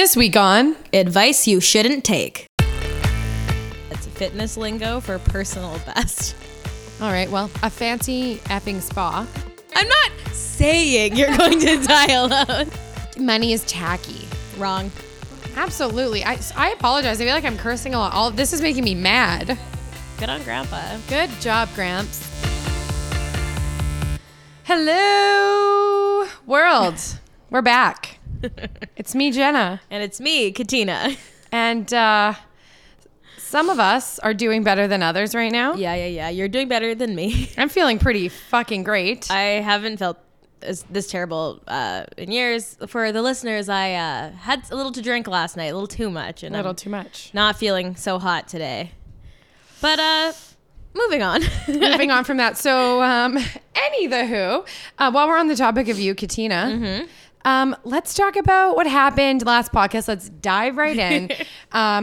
This week on Advice You Shouldn't Take. That's a fitness lingo for personal best. All right, well, a fancy effing spa. I'm not saying you're going to die alone. Money is tacky. Wrong. Absolutely. I apologize. I feel like I'm cursing a lot. All this is making me mad. Good on Grandpa. Good job, Gramps. Hello, world. We're back. It's me, Jenna. And it's me, Katina. And some of us are doing better than others right now. Yeah. You're doing better than me. I'm feeling pretty fucking great. I haven't felt this terrible in years. For the listeners, I had a little to drink last night, a little too much. And I'm not feeling so hot today. But moving on. Moving on from that. So anywho, while we're on the topic of you, Katina, mm-hmm. Let's talk about what happened last podcast. Let's dive right in.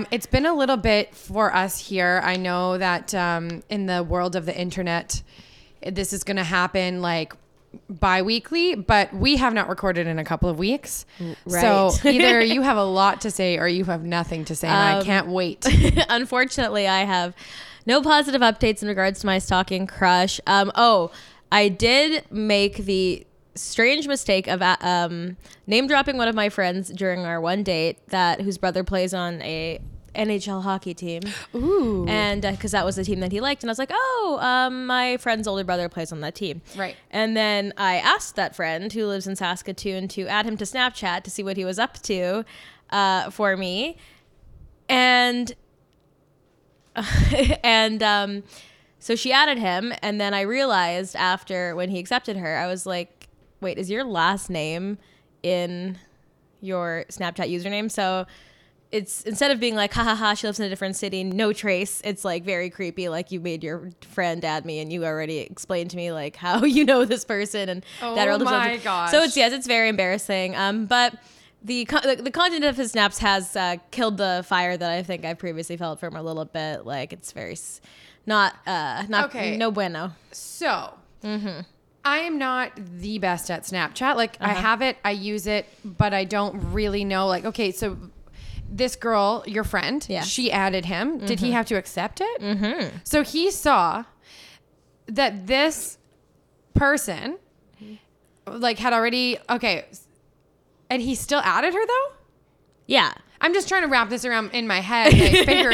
It's been a little bit for us here. I know that in the world of the internet, this is going to happen like bi-weekly, but we have not recorded in a couple of weeks. Right. So either you have a lot to say or you have nothing to say. And I can't wait. Unfortunately, I have no positive updates in regards to my stalking crush. I did make the strange mistake of name dropping one of my friends during our one date whose brother plays on a NHL hockey team. Ooh. And because that was the team that he liked, and I was like, my friend's older brother plays on that team, right? And then I asked that friend who lives in Saskatoon to add him to Snapchat to see what he was up to for me, and so she added him, and then I realized after when he accepted her, I was like, wait, is your last name in your Snapchat username? So it's, instead of being like, ha ha ha, she lives in a different city, no trace, it's like very creepy. Like, you made your friend add me and you already explained to me like how you know this person and that relative. Oh my gosh. So it's very embarrassing. But the content of his snaps has killed the fire that I think I previously felt for him a little bit. Like, it's very not okay. No bueno. So. Mm-hmm. I am not the best at Snapchat. Like, uh-huh. I have it, I use it, but I don't really know. Like, okay, so this girl, your friend, yeah. She added him. Mm-hmm. Did he have to accept it? Mm-hmm. So he saw that this person, like, had already, okay, and he still added her, though? Yeah. I'm just trying to wrap this around in my head and figure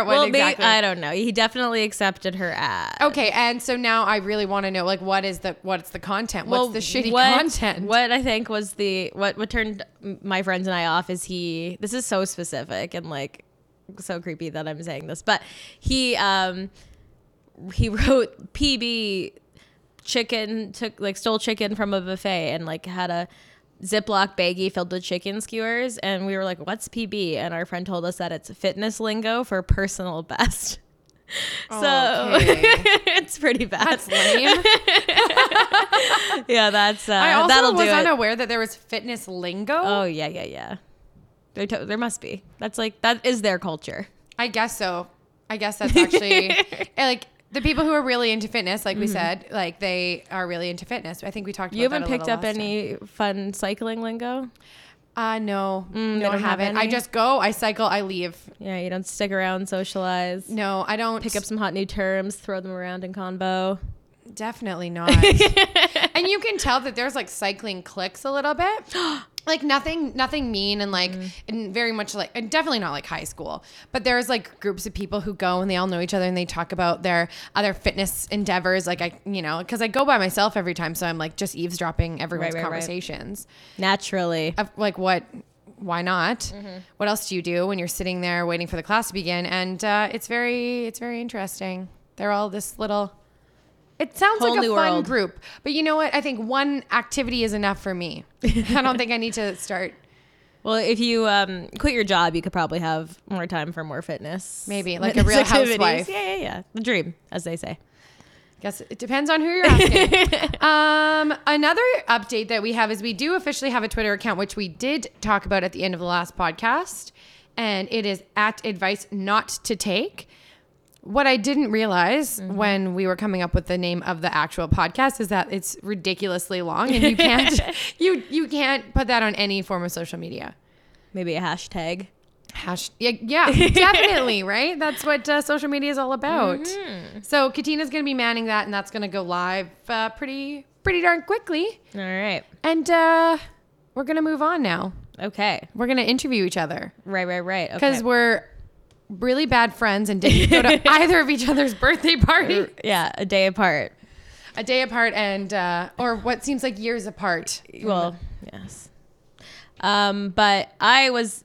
out what exactly. I don't know. He definitely accepted her ad. Okay, and so now I really want to know, like, what's the content? Well, what's the shitty content? What I think was what turned my friends and I off is this is so specific and like so creepy that I'm saying this, but he wrote PB chicken, stole chicken from a buffet and like had a Ziploc baggie filled with chicken skewers, and we were like, what's PB? And our friend told us that it's fitness lingo for personal best. So it's pretty bad. That's lame. Yeah, that's I also was unaware that there was fitness lingo. Oh yeah. There must be. That's like, that is their culture. I guess so. I guess that's actually like the people who are really into fitness, like mm-hmm. we said, like they are really into fitness. I think we talked about that. You haven't picked up any fun cycling lingo? No. No, I haven't. I just go, I cycle, I leave. Yeah, you don't stick around, socialize. No, I don't. Pick up some hot new terms, throw them around in convo. Definitely not. And you can tell that there's like cycling cliques a little bit. Like nothing mean and like and very much like, and definitely not like high school, but there's like groups of people who go and they all know each other and they talk about their other fitness endeavors. Like because I go by myself every time, so I'm like just eavesdropping everyone's conversations. Right. Naturally. Like what, why not? Mm-hmm. What else do you do when you're sitting there waiting for the class to begin? And it's very interesting. They're all this little... It sounds like a fun group, but you know what? I think one activity is enough for me. I don't think I need to start. Well, if you quit your job, you could probably have more time for more fitness. Maybe like a real housewife. Yeah. The dream, as they say. Guess it depends on who you're asking. Another update that we have is we do officially have a Twitter account, which we did talk about at the end of the last podcast. And it is @AdviceNotToTake. What I didn't realize mm-hmm. when we were coming up with the name of the actual podcast is that it's ridiculously long and you can't put that on any form of social media. Maybe a hashtag. Yeah, definitely, right? That's what social media is all about. Mm-hmm. So Katina's going to be manning that, and that's going to go live pretty darn quickly. All right. And we're going to move on now. Okay. We're going to interview each other. Right. Because we're really bad friends and didn't go to either of each other's birthday parties. Yeah, a day apart. And or what seems like years apart. Well, yes. But I was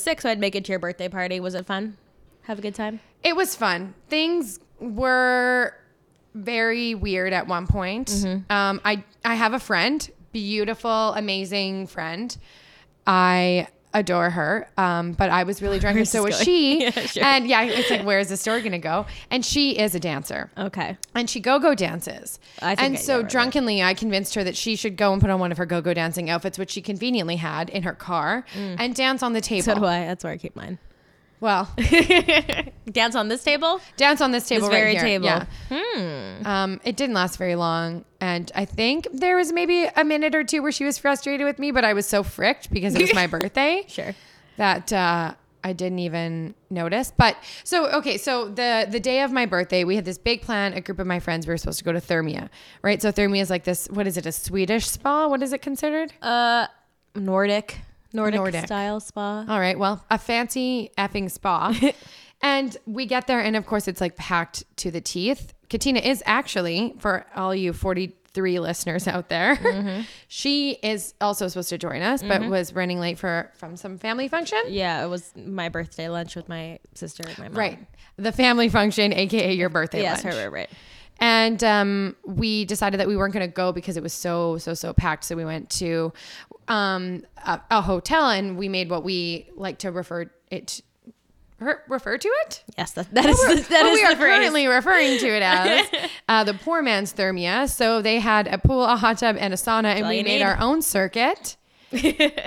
sick, so I'd make it to your birthday party. Was it fun? Have a good time? It was fun. Things were very weird at one point. Mm-hmm. I have a friend, beautiful, amazing friend. I adore her, but I was really drunk, and so was she. Yeah, sure. And yeah, it's like, where is the story gonna go? And she is a dancer. Okay. And she go-go dances. Drunkenly, I convinced her that she should go and put on one of her go-go dancing outfits, which she conveniently had in her car, and dance on the table. So do I. That's where I keep mine. Well, dance on this table? Dance on this table, this right very here. Table. Yeah. It didn't last very long. And I think there was maybe a minute or two where she was frustrated with me, but I was so fricked because it was my birthday. Sure. That I didn't even notice. But so the day of my birthday, we had this big plan. A group of my friends, we were supposed to go to Thermëa, right? So Thermëa is like this, what is it, a Swedish spa? What is it considered? Nordic style spa. All right. Well, a fancy effing spa. And we get there, and of course it's like packed to the teeth. Katina is actually, for all you 43 listeners out there, mm-hmm. she is also supposed to join us, but mm-hmm. was running late from some family function. Yeah, it was my birthday lunch with my sister and my mom. Right. The family function, aka your birthday lunch. Yes, right. And we decided that we weren't going to go because it was so packed. So we went to a hotel, and we made what we like to refer to it. Yes, that is the phrase. Currently referring to it as the poor man's Thermëa. So they had a pool, a hot tub, and a sauna, and we made our own circuit.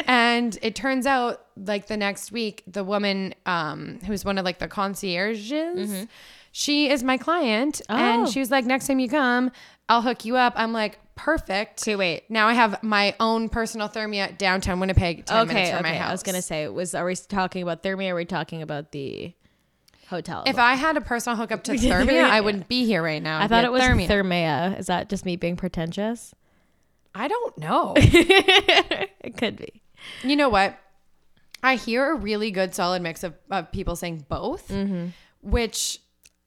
And it turns out, like the next week, the woman who's one of like the concierges. Mm-hmm. She is my client, and she was like, next time you come, I'll hook you up. I'm like, perfect. Okay, wait. Now I have my own personal Thermëa downtown Winnipeg, 10 minutes from my house. I was going to say, are we talking about Thermëa, or are we talking about the hotel? If I had a personal hookup to Thermëa, I wouldn't be here right now. I thought it was Thermëa. Is that just me being pretentious? I don't know. It could be. You know what? I hear a really good solid mix of people saying both, mm-hmm. which...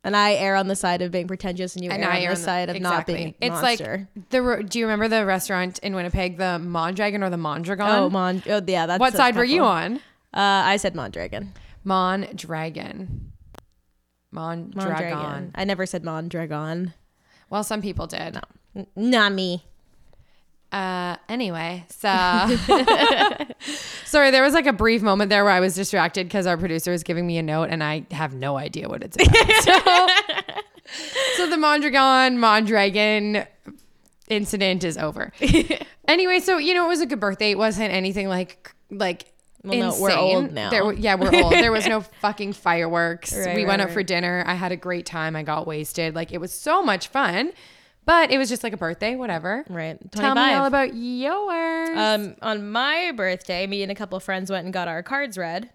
And I err on the side of being pretentious, and you err on the side of not being a monster. It's like, do you remember the restaurant in Winnipeg, the Mondragon or the Mondragon? Oh, yeah. That's what side were you on? I said Mondragon. Mondragon. I never said Mondragon. Well, some people did. No. Not me. Anyway, so sorry, there was like a brief moment there where I was distracted because our producer was giving me a note, and I have no idea what it's about. So the Mondragon incident is over. Anyway, so it was a good birthday. It wasn't anything like insane. No, we're old now. We're old. There was no fucking fireworks. We went out for dinner. I had a great time. I got wasted. Like, it was so much fun. But it was just like a birthday, whatever. Right. 25. Tell me all about yours. On my birthday, me and a couple of friends went and got our cards read.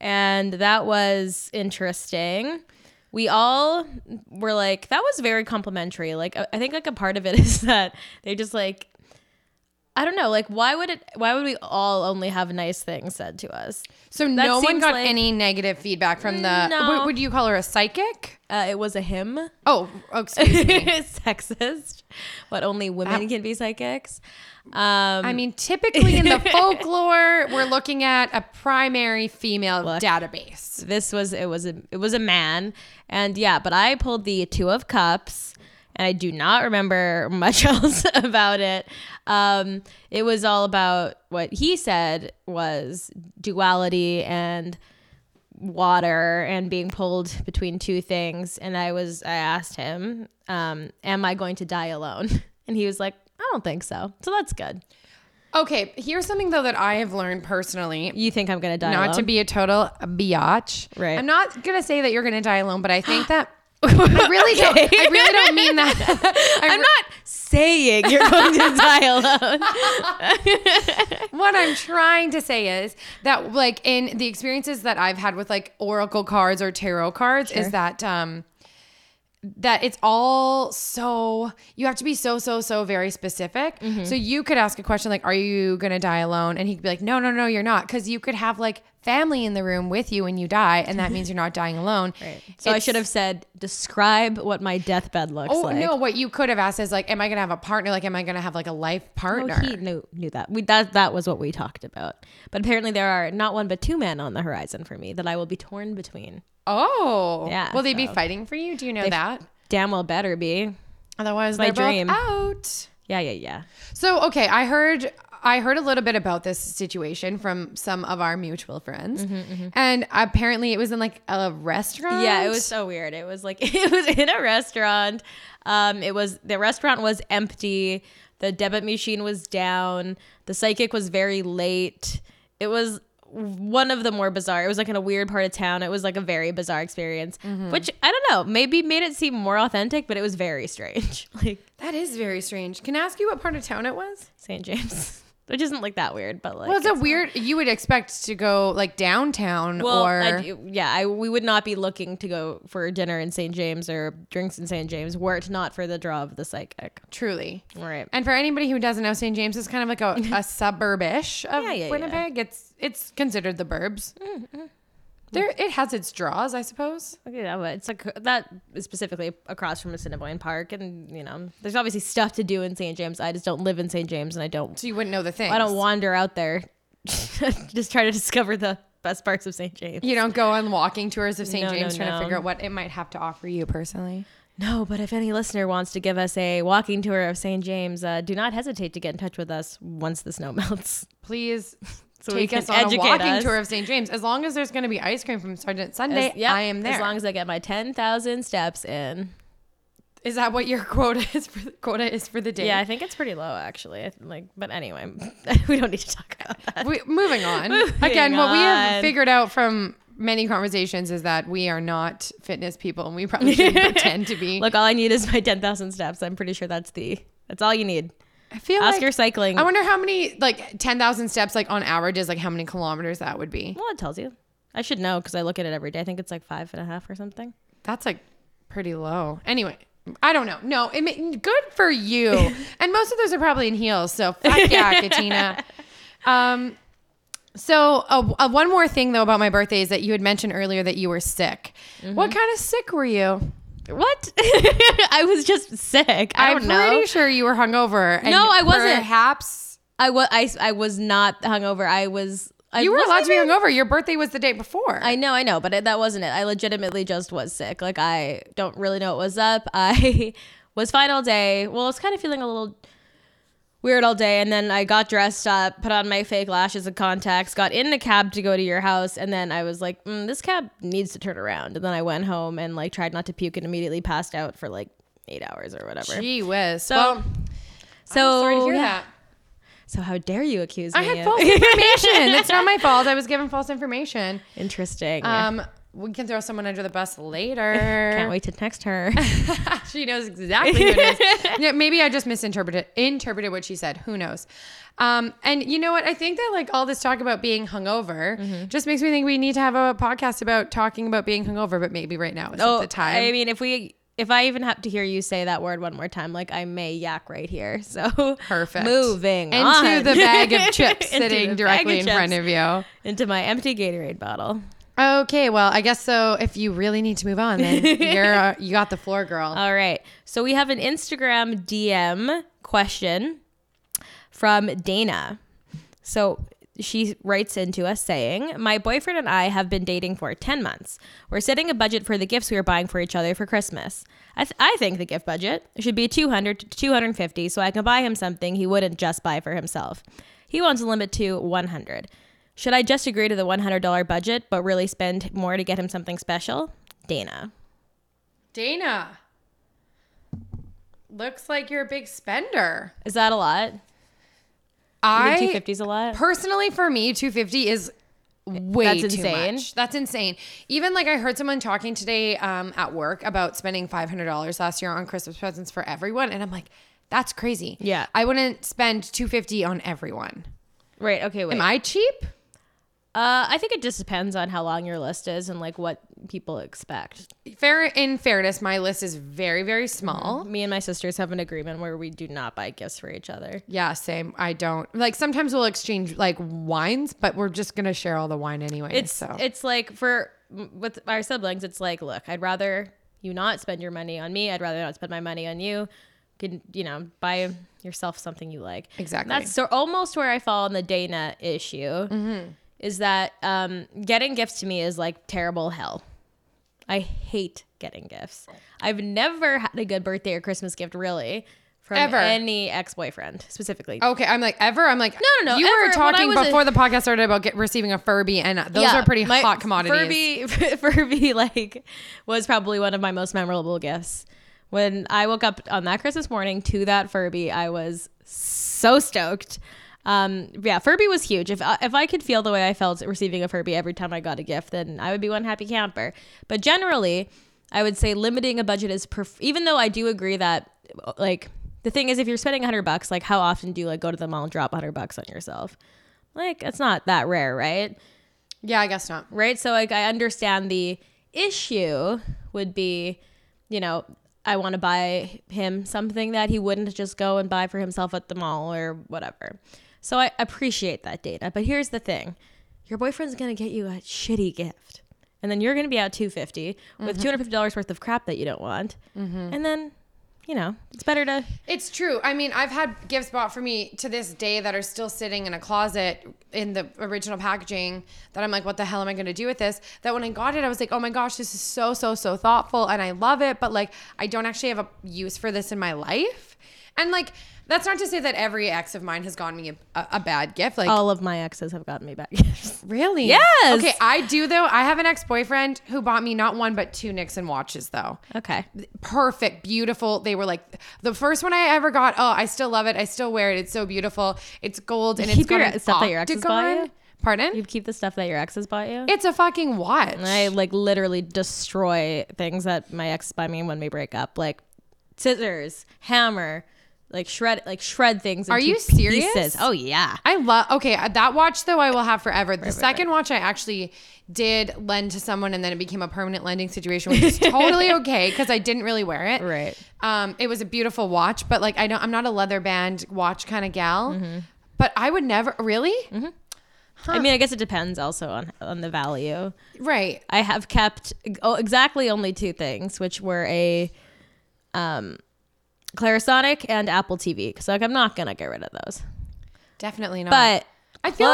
And that was interesting. We all were like, that was very complimentary. Like, I think like a part of it is that they just like, I don't know, like why would we all only have nice things said to us? So that no one got any negative feedback from the, would you call her a psychic? It was a him. Oh, excuse me. Sexist. What, only women can be psychics? Typically in the folklore, we're looking at a primary female database. It was a man. And yeah, but I pulled the Two of Cups. And I do not remember much else about it. It was all about what he said was duality and water and being pulled between two things. And I asked him, am I going to die alone? And he was like, I don't think so. So that's good. Okay, here's something, though, that I have learned personally. You think I'm going to die alone? Not to be a total biatch. Right. I'm not going to say that you're going to die alone, but I think that... I really don't mean that. I'm not saying you're going to die alone. What I'm trying to say is that, like, in the experiences that I've had with, like, oracle cards or tarot cards, sure, is that that it's all so, you have to be so very specific. Mm-hmm. So you could ask a question like, are you going to die alone? And he could be like, no, you're not. Cause you could have like family in the room with you when you die. And that means you're not dying alone. Right. So I should have said, describe what my deathbed looks like. Oh no, what you could have asked is like, am I going to have a partner? Like, am I going to have like a life partner? Oh, he knew that. That was what we talked about. But apparently there are not one, but two men on the horizon for me that I will be torn between. Oh, yeah. Will they be fighting for you? Do you know that? Damn well better be. Otherwise, they're both out. Yeah. So, okay, I heard a little bit about this situation from some of our mutual friends. Mm-hmm, mm-hmm. And apparently it was in like a restaurant. Yeah, it was so weird. It was in a restaurant. The restaurant was empty. The debit machine was down. The psychic was very late. It was one of the more bizarre. It was like in a weird part of town. It was like a very bizarre experience, mm-hmm, which I don't know, maybe made it seem more authentic, but it was very strange. Like, that is very strange. Can I ask you what part of town it was? St. James. Which isn't like that weird, but like, well, it's a weird, you would expect to go like downtown, or we would not be looking to go for dinner in St. James or drinks in St. James were it not for the draw of the psychic. Truly. Right. And for anybody who doesn't know, St. James is kind of like a suburb-ish of Winnipeg. Yeah. It's considered the burbs. Mm-hmm. There, it has its draws, I suppose. Yeah, but it's like that is specifically across from Assiniboine Park, and you know, there's obviously stuff to do in St. James. I just don't live in St. James, and I don't. So you wouldn't know the things. I don't wander out there, just try to discover the best parts of St. James. You don't go on walking tours of St. James trying to figure out what it might have to offer you personally. No, but if any listener wants to give us a walking tour of St. James, do not hesitate to get in touch with us once the snow melts. Please. So take us on a walking tour of St. James. As long as there's going to be ice cream from Sergeant Sunday, I am there. As long as I get my 10,000 steps in. Is that what your quota is for the day? Yeah, I think it's pretty low, actually. Like, but anyway, we don't need to talk about that. Moving on. Again, what we have figured out from many conversations is that we are not fitness people, and we probably shouldn't pretend to be. Look, all I need is my 10,000 steps. I'm pretty sure that's all you need. I feel like Oscar cycling. I wonder how many, like 10,000 steps, like on average is like how many kilometers that would be. Well, it tells you. I should know because I look at it every day. I think it's like 5.5 or something. That's like pretty low. Anyway, I don't know. No, good for you. And most of those are probably in heels. So fuck yeah, Katina. So one more thing though about my birthday is that you had mentioned earlier that you were sick. Mm-hmm. What kind of sick were you? What? I was just sick. I don't know. I'm pretty sure you were hungover. And no, I wasn't. Perhaps I was not hungover. You were allowed to be hungover. Your birthday was the day before. I know, but that wasn't it. I legitimately just was sick. Like, I don't really know what was up. I was fine all day. Well, I was kind of feeling a little weird all day, and then I got dressed up, put on my fake lashes and contacts, got in the cab to go to your house, and then I was like, this cab needs to turn around. And then I went home and like tried not to puke and immediately passed out for like 8 hours or whatever. Gee whiz. So I'm sorry to hear that. So how dare you accuse me? I had false information. It's not my fault. I was given false information. Interesting. We can throw someone under the bus later. Can't wait to text her. She knows exactly who it is. Yeah, maybe I just misinterpreted what she said. Who knows? And you know what? I think that like all this talk about being hungover just makes me think we need to have a podcast about talking about being hungover, but maybe right now isn't the time. I mean, if I even have to hear you say that word one more time, like I may yak right here. So perfect. Moving into on. Into the bag of chips sitting directly in front of you. Into my empty Gatorade bottle. Okay, well, I guess so. If you really need to move on, then you got the floor, girl. All right. So we have an Instagram DM question from Dana. So she writes into us saying, my boyfriend and I have been dating for 10 months. We're setting a budget for the gifts we are buying for each other for Christmas. I think the gift budget should be $200 to $250 so I can buy him something he wouldn't just buy for himself. He wants a limit to $100. Should I just agree to the $100 budget, but really spend more to get him something special? Dana. Looks like you're a big spender. Is that a lot? I think $250 is a lot. Personally, for me, $250 is That's insane. Even like I heard someone talking today at work about spending $500 last year on Christmas presents for everyone, and I'm like, that's crazy. Yeah, I wouldn't spend $250 on everyone. Right. Okay. Wait. Am I cheap? I think it just depends on how long your list is and like what people expect. In fairness, my list is very, very small. Mm-hmm. Me and my sisters have an agreement where we do not buy gifts for each other. Yeah, same. I don't. Like sometimes we'll exchange like wines, but we're just going to share all the wine anyway. It's like with our siblings, it's like, look, I'd rather you not spend your money on me. I'd rather not spend my money on you. Can, you know, buy yourself something you like. Exactly. That's so almost where I fall on the Dana issue. Mm-hmm. Is that getting gifts to me is like terrible hell. I hate getting gifts. I've never had a good birthday or Christmas gift really from any ex-boyfriend specifically. Okay, I'm like no. You were talking before the podcast started about receiving a Furby, and those are pretty hot commodities. Furby like was probably one of my most memorable gifts. When I woke up on that Christmas morning to that Furby, I was so stoked. Furby was huge. If I could feel the way I felt receiving a Furby every time I got a gift, then I would be one happy camper. But generally, I would say limiting a budget is even though I do agree that like the thing is, if you're spending $100, like how often do you like go to the mall and drop $100 on yourself? Like it's not that rare, right? Yeah, I guess not. Right. So like I understand the issue would be, you know, I want to buy him something that he wouldn't just go and buy for himself at the mall or whatever. So I appreciate that, Dana. But here's the thing. Your boyfriend's going to get you a shitty gift. And then you're going to be out $250 with $250 worth of crap that you don't want. Mm-hmm. And then, you know, it's better to... It's true. I mean, I've had gifts bought for me to this day that are still sitting in a closet in the original packaging that I'm like, what the hell am I going to do with this? That when I got it, I was like, oh my gosh, this is so, so, so thoughtful. And I love it. But like, I don't actually have a use for this in my life. And like... That's not to say that every ex of mine has gotten me a bad gift. Like all of my exes have gotten me bad gifts. Really? Yes. Okay, I do though. I have an ex-boyfriend who bought me not one but two Nixon watches though. Okay. Perfect, beautiful. They were like the first one I ever got. Oh, I still love it. I still wear it. It's so beautiful. It's gold and it's got an stuff that your exes bought you? Pardon? You keep the stuff that your exes bought you? It's a fucking watch. And I like literally destroy things that my ex buy me when we break up, like scissors, hammer. Like shred things. Are you serious? Pieces. Oh yeah. I love. Okay, that watch though I will have forever. The second watch I actually did lend to someone, and then it became a permanent lending situation, which is totally okay because I didn't really wear it. Right. It was a beautiful watch, but like I'm not a leather band watch kind of gal. Mm-hmm. But I would never really. Mm-hmm. Huh. I mean, I guess it depends also on the value. Right. I have kept exactly only two things, which were a. Clarisonic and Apple TV, because like I'm not gonna get rid of those. Definitely not. But I feel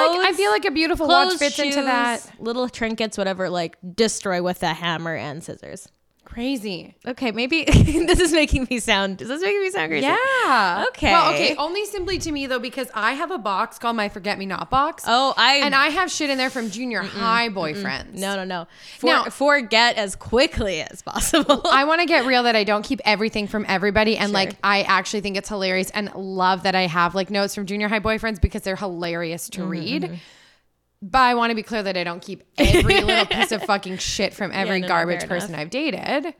like a beautiful watch fits shoes, into that. Little trinkets, whatever, like destroy with a hammer and scissors. Crazy. Okay, maybe is this making me sound crazy? Yeah. Okay. Well, okay, only simply to me though, because I have a box called my Forget Me Not box. Oh, I have shit in there from junior high boyfriends. No. Forget as quickly as possible. I want to get real that I don't keep everything from everybody, and like I actually think it's hilarious and love that I have like notes from junior high boyfriends because they're hilarious to read. Mm-hmm. But I want to be clear that I don't keep every little piece of fucking shit from every garbage person I've dated.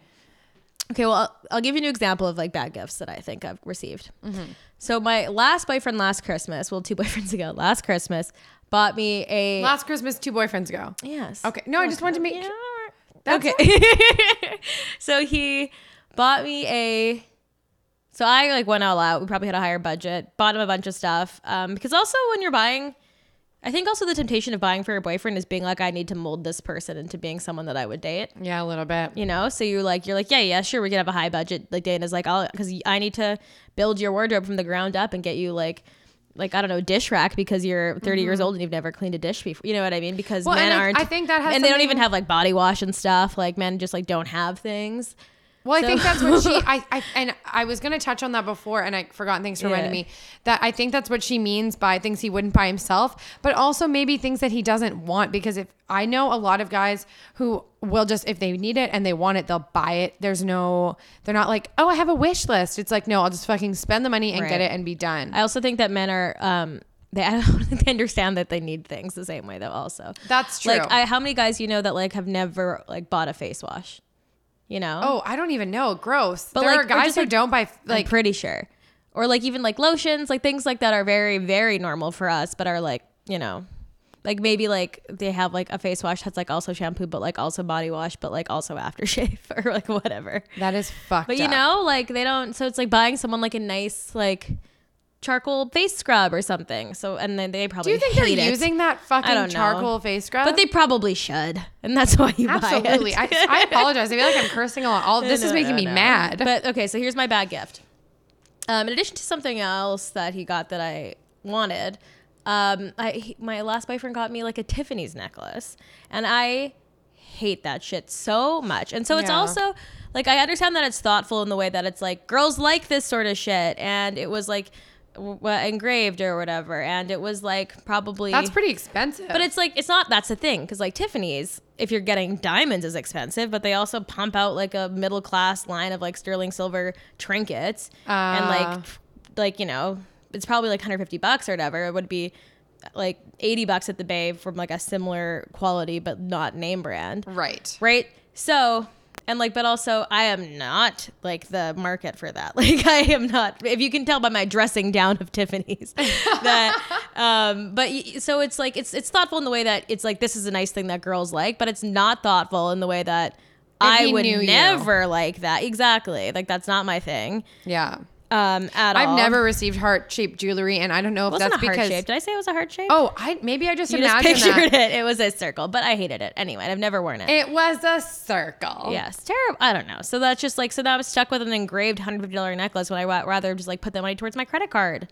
Okay, well, I'll give you an example of like bad gifts that I think I've received. Mm-hmm. So my last boyfriend last Christmas, well, two boyfriends ago, last Christmas, bought me a... Last Christmas, two boyfriends ago. Yes. Okay. No, I just wanted to make... Yeah. Okay. So he bought me a... So I like went all out. We probably had a higher budget. Bought him a bunch of stuff. Because also when you're buying... I think also the temptation of buying for your boyfriend is being like, I need to mold this person into being someone that I would date. Yeah, a little bit. You know, so you're like, yeah, sure, we can have a high budget. Like Dana's like, because I need to build your wardrobe from the ground up and get you like I don't know, dish rack because you're 30 years old and you've never cleaned a dish before. You know what I mean? Because men aren't. I think that has. And they don't even have like body wash and stuff. Like men just like don't have things. Well, I think that's what I was going to touch on that before, and I forgot. Things reminded me that I think that's what she means by things he wouldn't buy himself, but also maybe things that he doesn't want, because if I know a lot of guys who will just, if they need it and they want it, they'll buy it. They're not like, oh, I have a wish list. It's like, no, I'll just fucking spend the money and get it and be done. I also think that men are I don't think they understand that they need things the same way though also. That's true. Like how many guys you know that like have never like bought a face wash? You know? Oh, I don't even know. Gross. But there like, are guys who don't buy like I'm pretty sure. Or like even like lotions, like things like that are very, very normal for us, but are like, you know, like maybe like they have like a face wash that's like also shampoo, but like also body wash, but like also aftershave or like whatever. That is fucked up. But you know, like they don't, so it's like buying someone like a nice like charcoal face scrub or something. So and then they probably do you think they're using that fucking charcoal face scrub? But they probably should, and that's why you absolutely buy it. I apologize. I feel like I'm cursing a lot. All this is making me mad. But okay, so here's my bad gift. In addition to something else that he got that I wanted, my last boyfriend got me like a Tiffany's necklace, and I hate that shit so much. And so it's also like I understand that it's thoughtful in the way that it's like girls like this sort of shit, and it was like engraved or whatever, and it was like probably that's pretty expensive, but it's like it's not, that's the thing, because like Tiffany's, if you're getting diamonds, is expensive, but they also pump out like a middle class line of like sterling silver trinkets and like you know it's probably like $150 or whatever. It would be like $80 at the Bay from like a similar quality but not name brand, right? So and like, but also I am not like the market for that. Like I am not, if you can tell by my dressing down of Tiffany's that, but so it's like, it's thoughtful in the way that it's like, this is a nice thing that girls like, but it's not thoughtful in the way that I would never like that. Exactly. Like that's not my thing. Yeah. I've never received heart-shaped jewelry, and I don't know if that's because it wasn't a heart-shaped. Did I say it was a heart-shaped? Oh, I just imagined that. You pictured it. It was a circle, but I hated it anyway. I've never worn it. It was a circle. Yes, terrible. I don't know. So that's just like, so now I'm stuck with an engraved $150 necklace when I would rather just like put that money towards my credit card.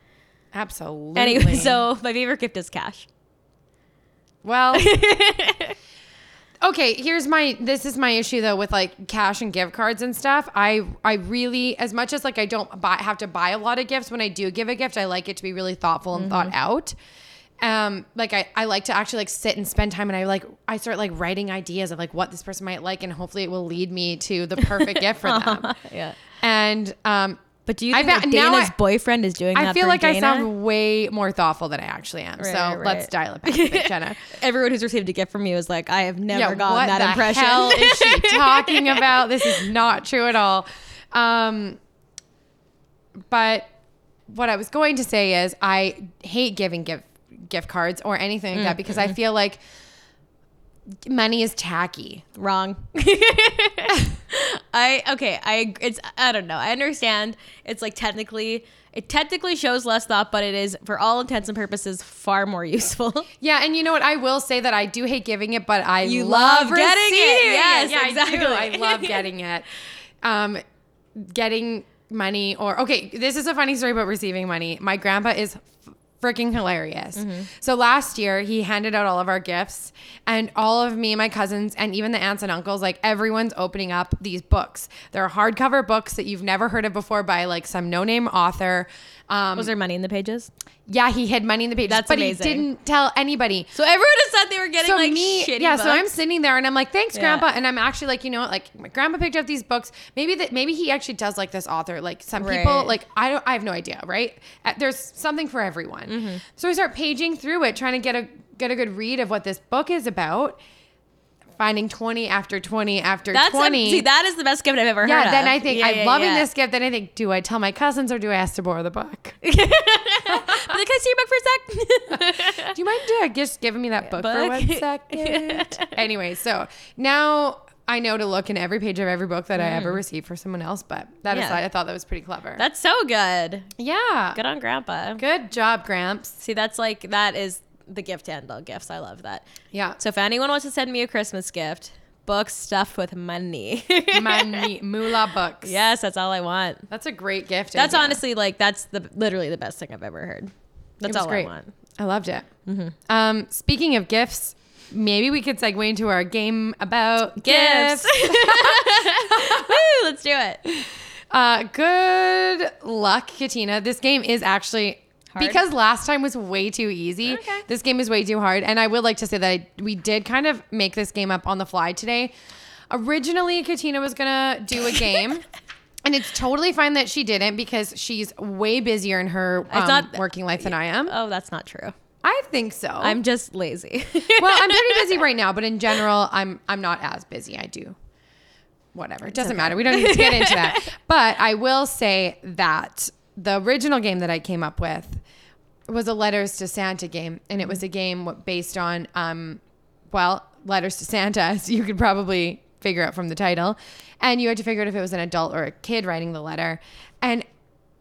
Absolutely. Anyway, so my favorite gift is cash. Well. Okay, this is my issue though with like cash and gift cards and stuff. I really, as much as like I don't have to buy a lot of gifts, when I do give a gift, I like it to be really thoughtful and thought out. Like I like to actually like sit and spend time, and I start like writing ideas of like what this person might like, and hopefully it will lead me to the perfect gift for them. Yeah. And but do you think that Dana's boyfriend is doing that? I feel like Dana? I sound way more thoughtful than I actually am. Right. Let's dial it back a bit, Jenna. Everyone who's received a gift from you is like, I have never gotten that impression. What the hell is she talking about? This is not true at all. But what I was going to say is I hate giving gift cards or anything like that, because I feel like money is tacky. Wrong. I don't know. I understand. It's like it technically shows less thought, but it is for all intents and purposes far more useful. Yeah, and you know what? I will say that I do hate giving it, but you love getting it. Yes, yeah, exactly. I do. I love getting it. Getting money this is a funny story about receiving money. My grandpa is freaking hilarious. So last year he handed out all of our gifts, and all of me, my cousins, and even the aunts and uncles, like everyone's opening up these books. They're hardcover books that you've never heard of before by like some no-name author. Was there money in the pages? Yeah, he hid money in the pages. That's but amazing. He didn't tell anybody. So everyone has said they were getting shitty books. So I'm sitting there and I'm like, thanks, Grandpa. And I'm actually like, you know what? Like my grandpa picked up these books. Maybe he actually does like this author. Like some people, like I have no idea, right? There's something for everyone. So I start paging through it, trying to get a good read of what this book is about. Finding 20 after 20 after 20. See, that is the best gift I've ever heard of. Then I think I'm loving this gift. Then I think, do I tell my cousins or do I ask to borrow the book? But can I see your book for a sec? Do you mind just giving me that book for 1 second? Anyway, so now I know to look in every page of every book that I ever received for someone else. But that aside, I thought that was pretty clever. That's so good. Yeah. Good on Grandpa. Good job, Gramps. See, that's like, that is the gift handle gifts. I love that. Yeah. So if anyone wants to send me a Christmas gift, books stuffed with money. Money. Moolah books. Yes, that's all I want. That's a great gift. That's honestly like, that's literally the best thing I've ever heard. That's all great. I want. I loved it. Speaking of gifts, maybe we could segue into our game about gifts. Woo, let's do it. Good luck, Katina. This game is actually hard. Because last time was way too easy. Okay. This game is way too hard. And I would like to say that we did kind of make this game up on the fly today. Originally, Katina was going to do a game And it's totally fine that she didn't, because she's way busier in her working life than I am. Oh, that's not true. I think so. I'm just lazy. Well, I'm pretty busy right now, but in general, I'm not as busy. I do whatever. It doesn't matter. We don't need to get into that. But I will say that the original game that I came up with was a Letters to Santa game, and it was a game based on Letters to Santa, as you could probably figure out from the title. And you had to figure out if it was an adult or a kid writing the letter. And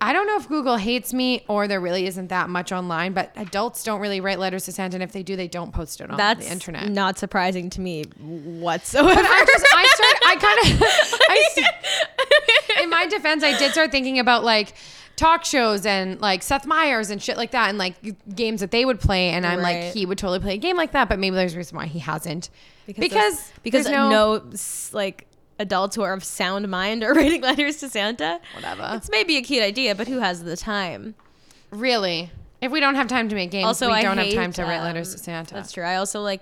I don't know if Google hates me or there really isn't that much online, but adults don't really write letters to Santa, and if they do, they don't post it on the internet. That's not surprising to me whatsoever. But in my defense, I did start thinking about like talk shows and like Seth Meyers and shit like that, and like games that they would play, and I'm like, he would totally play a game like that, but maybe there's a reason why he hasn't. Because no like adults who are of sound mind are writing letters to Santa. Whatever. It's maybe a cute idea, but who has the time? Really? If we don't have time to make games, we don't have time to write letters to Santa. That's true. I also I'll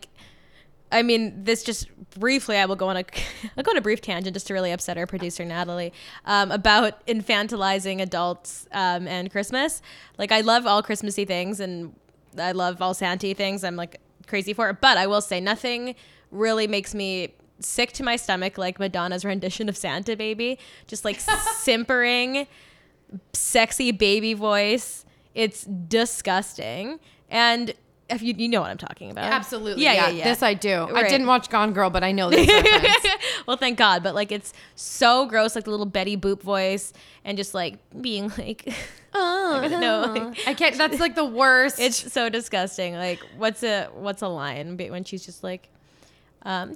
go on a brief tangent just to really upset our producer, Natalie, about infantilizing adults and Christmas. Like, I love all Christmassy things and I love all Santa-y things. I'm like crazy for it. But I will say nothing really makes me sick to my stomach like Madonna's rendition of Santa Baby. Just like simpering, sexy baby voice. It's disgusting. And if you know what I'm talking about. Absolutely. Yeah. This I do. Right. I didn't watch Gone Girl, but I know this reference. Well, thank God. But like, it's so gross, like the little Betty Boop voice and just like being like, oh no, I can't. That's like the worst. It's so disgusting. Like, what's a line when she's just like,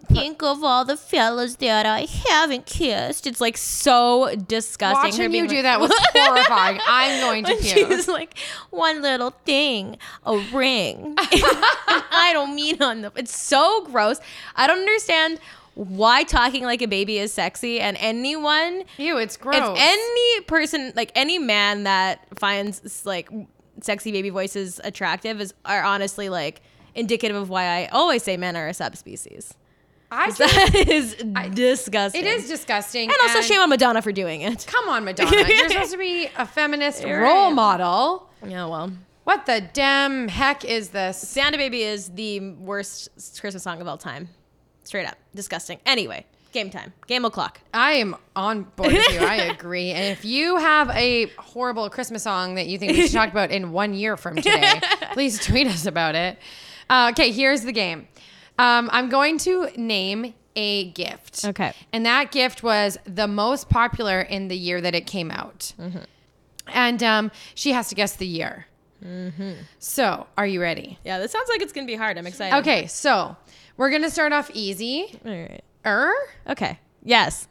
think of all the fellas that I haven't kissed. It's like so disgusting. Watching you do that was horrifying. I'm going to puke. She's like, one little thing, a ring. I don't mean on the. It's so gross. I don't understand why talking like a baby is sexy, and anyone. Ew, it's gross. It's any person, like any man that finds like sexy baby voices attractive are honestly like indicative of why I always say men are a subspecies. Disgusting. It is disgusting. And also shame on Madonna for doing it. Come on, Madonna. You're supposed to be a feminist role model. Yeah, well. What the damn heck is this? Santa Baby is the worst Christmas song of all time. Straight up. Disgusting. Anyway, game time. Game o'clock. I am on board with you. I agree. And if you have a horrible Christmas song that you think we should talk about in 1 year from today, please tweet us about it. Okay, here's the game. I'm going to name a gift. Okay. And that gift was the most popular in the year that it came out. Mm-hmm. And she has to guess the year. Mm-hmm. So, are you ready? Yeah, this sounds like it's going to be hard. I'm excited. Okay, so we're going to start off easy. All right. Okay. Yes.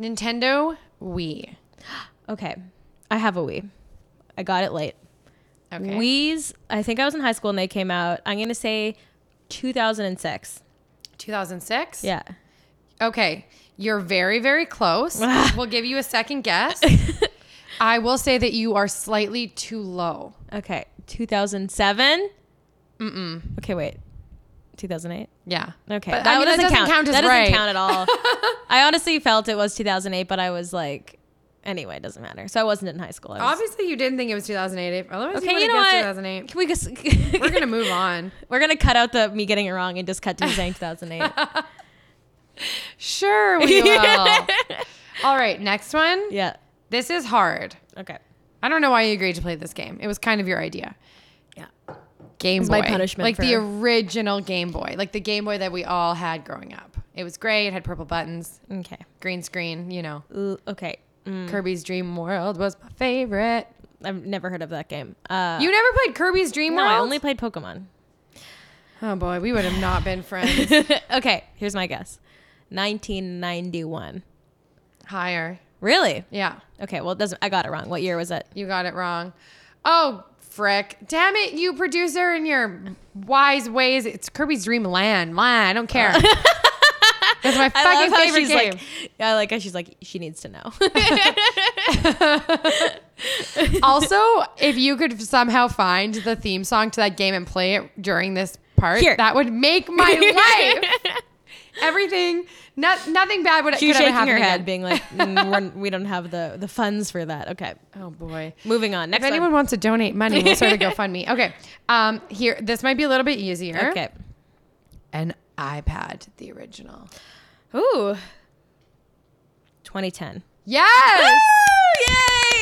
Nintendo Wii. Okay. I have a Wii. I got it late. Okay. Wii's, I think I was in high school and they came out. I'm going to say 2006. 2006? Yeah. Okay. You're very, very close. We'll give you a second guess. I will say that you are slightly too low. Okay. 2007? Okay, wait. 2008? Yeah. Okay. But, I mean, that doesn't count as right. That doesn't count at all. I honestly felt it was 2008, but I was like... Anyway, it doesn't matter. So I wasn't in high school. Obviously, you didn't think it was 2008. Otherwise, okay, you know what? 2008. Can we just we're going to move on. We're going to cut out the me getting it wrong and just cut to me saying 2008. Sure, we will. All right, next one. Yeah. This is hard. Okay. I don't know why you agreed to play this game. It was kind of your idea. Yeah. Game Boy. It was my punishment. Like the original Game Boy. Like the Game Boy that we all had growing up. It was gray. It had purple buttons. Okay. Green screen, you know. Ooh, okay. Kirby's Dream World was my favorite. I've never heard of that game. You never played Kirby's Dream World? No, I only played Pokemon. Oh boy, we would have not been friends. Okay, here's my guess. 1991. Higher. Really? Yeah. Okay, well, I got it wrong. What year was it? You got it wrong. Oh, frick. Damn it, you producer and your wise ways. It's Kirby's Dream Land. I don't care. That's my fucking favorite game. I like how she's like, she needs to know. Also, if you could somehow find the theme song to that game and play it during this part, that would make my life. Everything. Nothing bad would ever happen. She's shaking her head, being like, we don't have the funds for that. Okay. Oh boy. Moving on. Next. If anyone wants to donate money, we'll start a GoFundMe. Okay. Here, this might be a little bit easier. Okay. An iPad, the original. Ooh. 2010. Yes. Woo! Yay!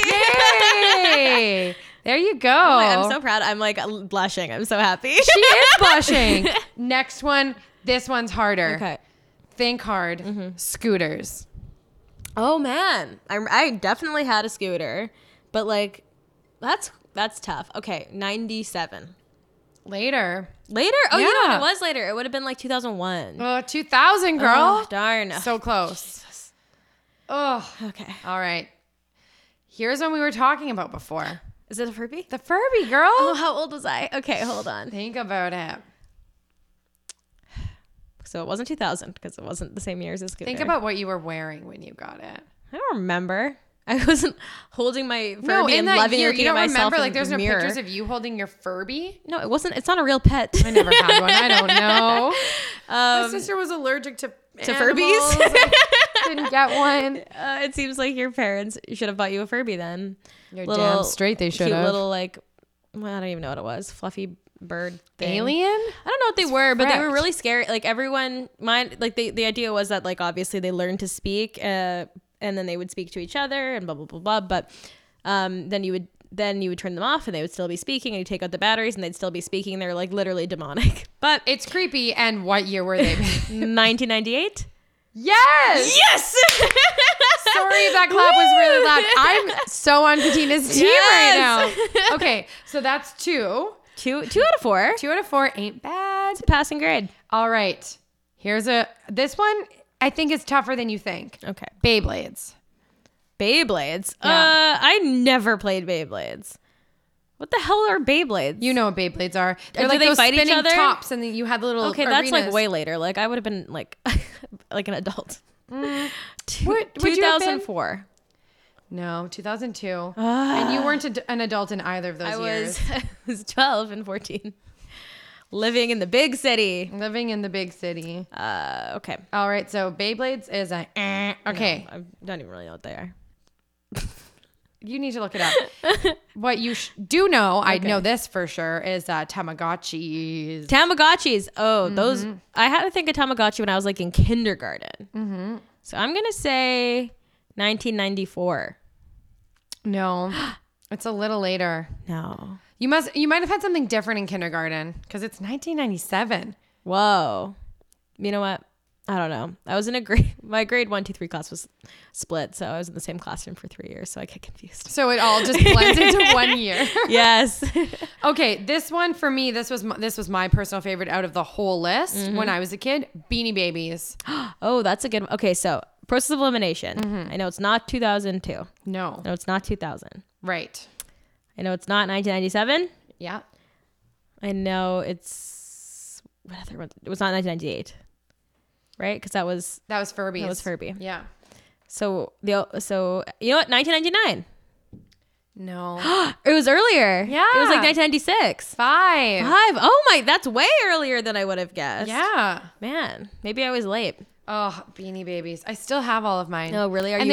Yay! There you go. Oh my, I'm so proud. I'm like blushing. I'm so happy. She is blushing. Next one. This one's harder. Okay. Think hard. Mm-hmm. Scooters. Oh man, I definitely had a scooter, but like, that's tough. Okay, 97. Later. Oh, yeah. You know what? It was later. It would have been like 2001. Oh, 2000, girl. Oh, darn. So close. Jesus. Oh. Okay. All right. Here's one we were talking about before. Is it a Furby? The Furby, girl. Oh, how old was I? Okay, hold on. Think about it. So it wasn't 2000 because it wasn't the same year as a scooter. Think about what you were wearing when you got it. I don't remember. I wasn't holding my Furby and loving looking at myself. You don't remember? Like, there's no pictures of you holding your Furby? No, it wasn't. It's not a real pet. I never had one. I don't know. My sister was allergic to Furbies. Like, didn't get one. It seems like your parents should have bought you a Furby then. You're damn straight they should have. Little like, well, I don't even know what it was. Fluffy bird thing. Alien? I don't know what they were, but they were really scary. Like everyone, the idea was that like obviously they learned to speak and then they would speak to each other and blah, blah, blah, blah. But then you would turn them off and they would still be speaking and you take out the batteries and they'd still be speaking. They're like literally demonic. But it's creepy. And what year were they? 1998? Yes! Yes! Sorry if that clap was really loud. I'm so on Katina's team right now. Okay, so that's two. Two out of four. 2 out of 4 ain't bad. It's a passing grade. All right. Here's this one I think is tougher than you think. Okay. Beyblades. Yeah. I never played Beyblades. What the hell are Beyblades? You know what Beyblades are. They're like those spinning tops and you had the little arenas. That's like way later. Like I would have been like like an adult. 2004. No, 2002. And you weren't an adult in either of those years. I was 12 and 14. Living in the big city. Okay. All right. So Beyblades is a... okay. No, I don't even really know what they are. You need to look it up. What you do know, okay. I know this for sure, is Tamagotchis. Oh, those... I had to think of Tamagotchi when I was like in kindergarten. Mm-hmm. So I'm going to say... 1994. No, it's a little later. No, you might have had something different in kindergarten because it's 1997. Whoa, you know what? I don't know. I was in my grade 1, 2, 3 class was split, so I was in the same classroom for 3 years, so I get confused. So it all just blends into 1 year. Yes. Okay, this one for me, this was my personal favorite out of the whole list when I was a kid. Beanie Babies. Oh, that's a good one. Okay, so. Process of elimination. Mm-hmm. I know it's not 2002. No. I know it's not 2000. Right. I know it's not 1997. Yeah. I know it's... What other one? It was not 1998. Right? Because that was... That was Furby. Yeah. So you know what? 1999. No. It was earlier. Yeah. It was like 1996. Five. Oh my, that's way earlier than I would have guessed. Yeah. Man, maybe I was late. Oh, Beanie Babies. I still have all of mine. Oh, really? Are you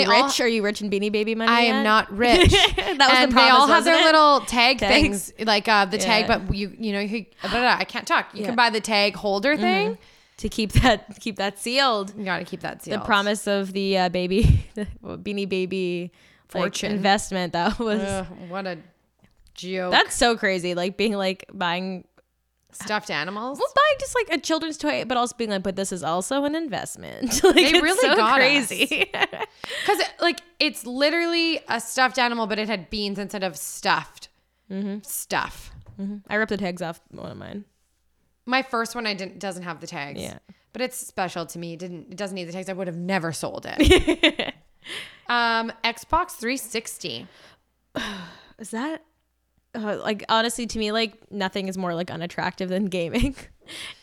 rich in Beanie Baby money? I am not rich. That was the promise, they all have their little tag things, like the tag, but you know, I can't talk. You can buy the tag holder thing. Mm-hmm. To keep that sealed. You got to keep that sealed. The promise of the Beanie Baby fortune investment. That was... what a joke. That's so crazy. Like being like buying... Stuffed animals? Well, buying just like a children's toy, but also being like, but this is also an investment. Like, they really so got crazy. Because like it's literally a stuffed animal, but it had beans instead of stuffed stuff. Mm-hmm. I ripped the tags off one of mine. My first one doesn't have the tags. Yeah, but it's special to me. It doesn't need the tags. I would have never sold it. Xbox 360. Is that? Like honestly, to me, like nothing is more like unattractive than gaming,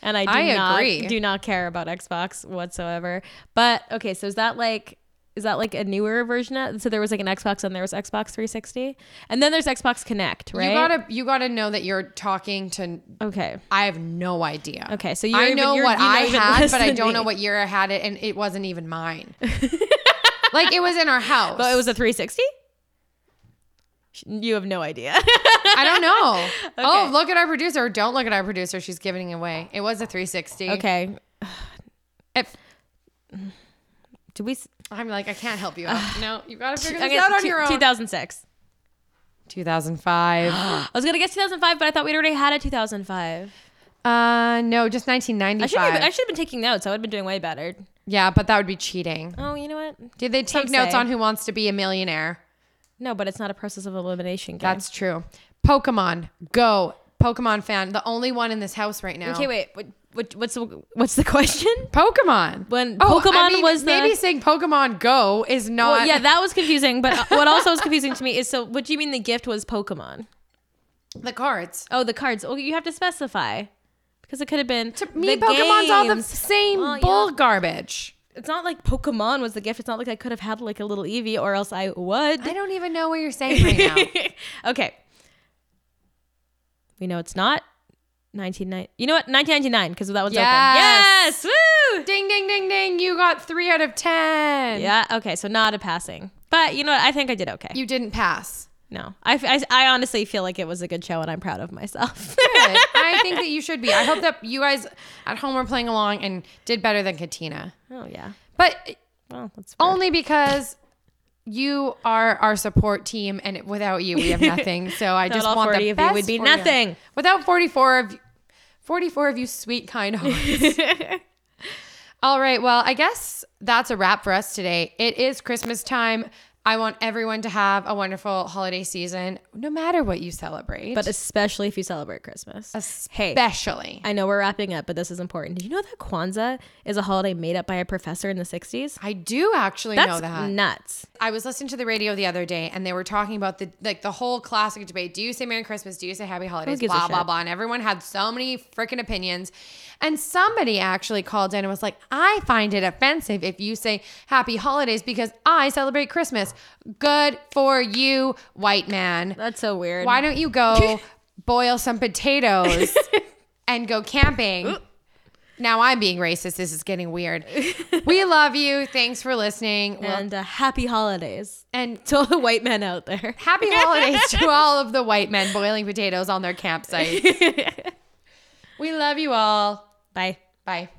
and I do not care about Xbox whatsoever. But okay, so is that like is that like a newer version of, so there was like an Xbox and there was Xbox 360 and then there's Xbox Connect, right? You gotta know that you're talking to, okay, I have no idea. Okay, so I know what I had, but I don't know what year I had it, and it wasn't even mine. Like, it was in our house. But it was a 360? You have no idea. I don't know. Okay. Oh, look at our producer. Don't look at our producer. She's giving it away. It was a 360. Okay. I'm like, I can't help you out. No, you got to figure this out on your own. 2006. 2005. I was going to guess 2005, but I thought we'd already had a 2005. No, just 1995. I should have been taking notes. I would have been doing way better. Yeah, but that would be cheating. Oh, you know what? Did they take notes on Who Wants to Be a Millionaire? No, but it's not a process of elimination game. That's true. Pokemon Go. Pokemon fan. The only one in this house right now. Okay, wait. What's the question? Pokemon. Maybe saying Pokemon Go is not... Well, yeah, that was confusing. But what also was confusing to me is, so what do you mean the gift was Pokemon? The cards. Oh, the cards. Well, you have to specify. Because it could have been to me, the Pokemon's games. All the same bull garbage. It's not like Pokemon was the gift. It's not like I could have had like a little Eevee, or else I would. I don't even know what you're saying right now. Okay. We know it's not 1999. You know what? 1999, because that was open. Yes. Woo! Ding, ding, ding, ding. You got 3 out of 10. Yeah. Okay. So not a passing. But you know what? I think I did okay. You didn't pass. No, I honestly feel like it was a good show, and I'm proud of myself. Good. I think that you should be. I hope that you guys at home were playing along and did better than Katina. Oh, yeah. But that's only because you are our support team, and without you, we have nothing. So I just want the best. Would be nothing. You. Without 44 of you sweet, kind hearts. All right. Well, I guess that's a wrap for us today. It is Christmas time. I want everyone to have a wonderful holiday season, no matter what you celebrate. But especially if you celebrate Christmas. Especially. Hey, I know we're wrapping up, but this is important. Did you know that Kwanzaa is a holiday made up by a professor in the 60s? I do actually know that. That's nuts. I was listening to the radio the other day, and they were talking about the whole classic debate. Do you say Merry Christmas? Do you say Happy Holidays? Blah, blah, blah. And everyone had so many freaking opinions. And somebody actually called in and was like, I find it offensive if you say Happy Holidays because I celebrate Christmas. Good for you, white man. That's so weird. Why don't you go boil some potatoes and go camping? Ooh. Now I'm being racist. This is getting weird. We love you. Thanks for listening. And happy holidays. And to all the white men out there. Happy holidays to all of the white men boiling potatoes on their campsites. We love you all. Bye. Bye.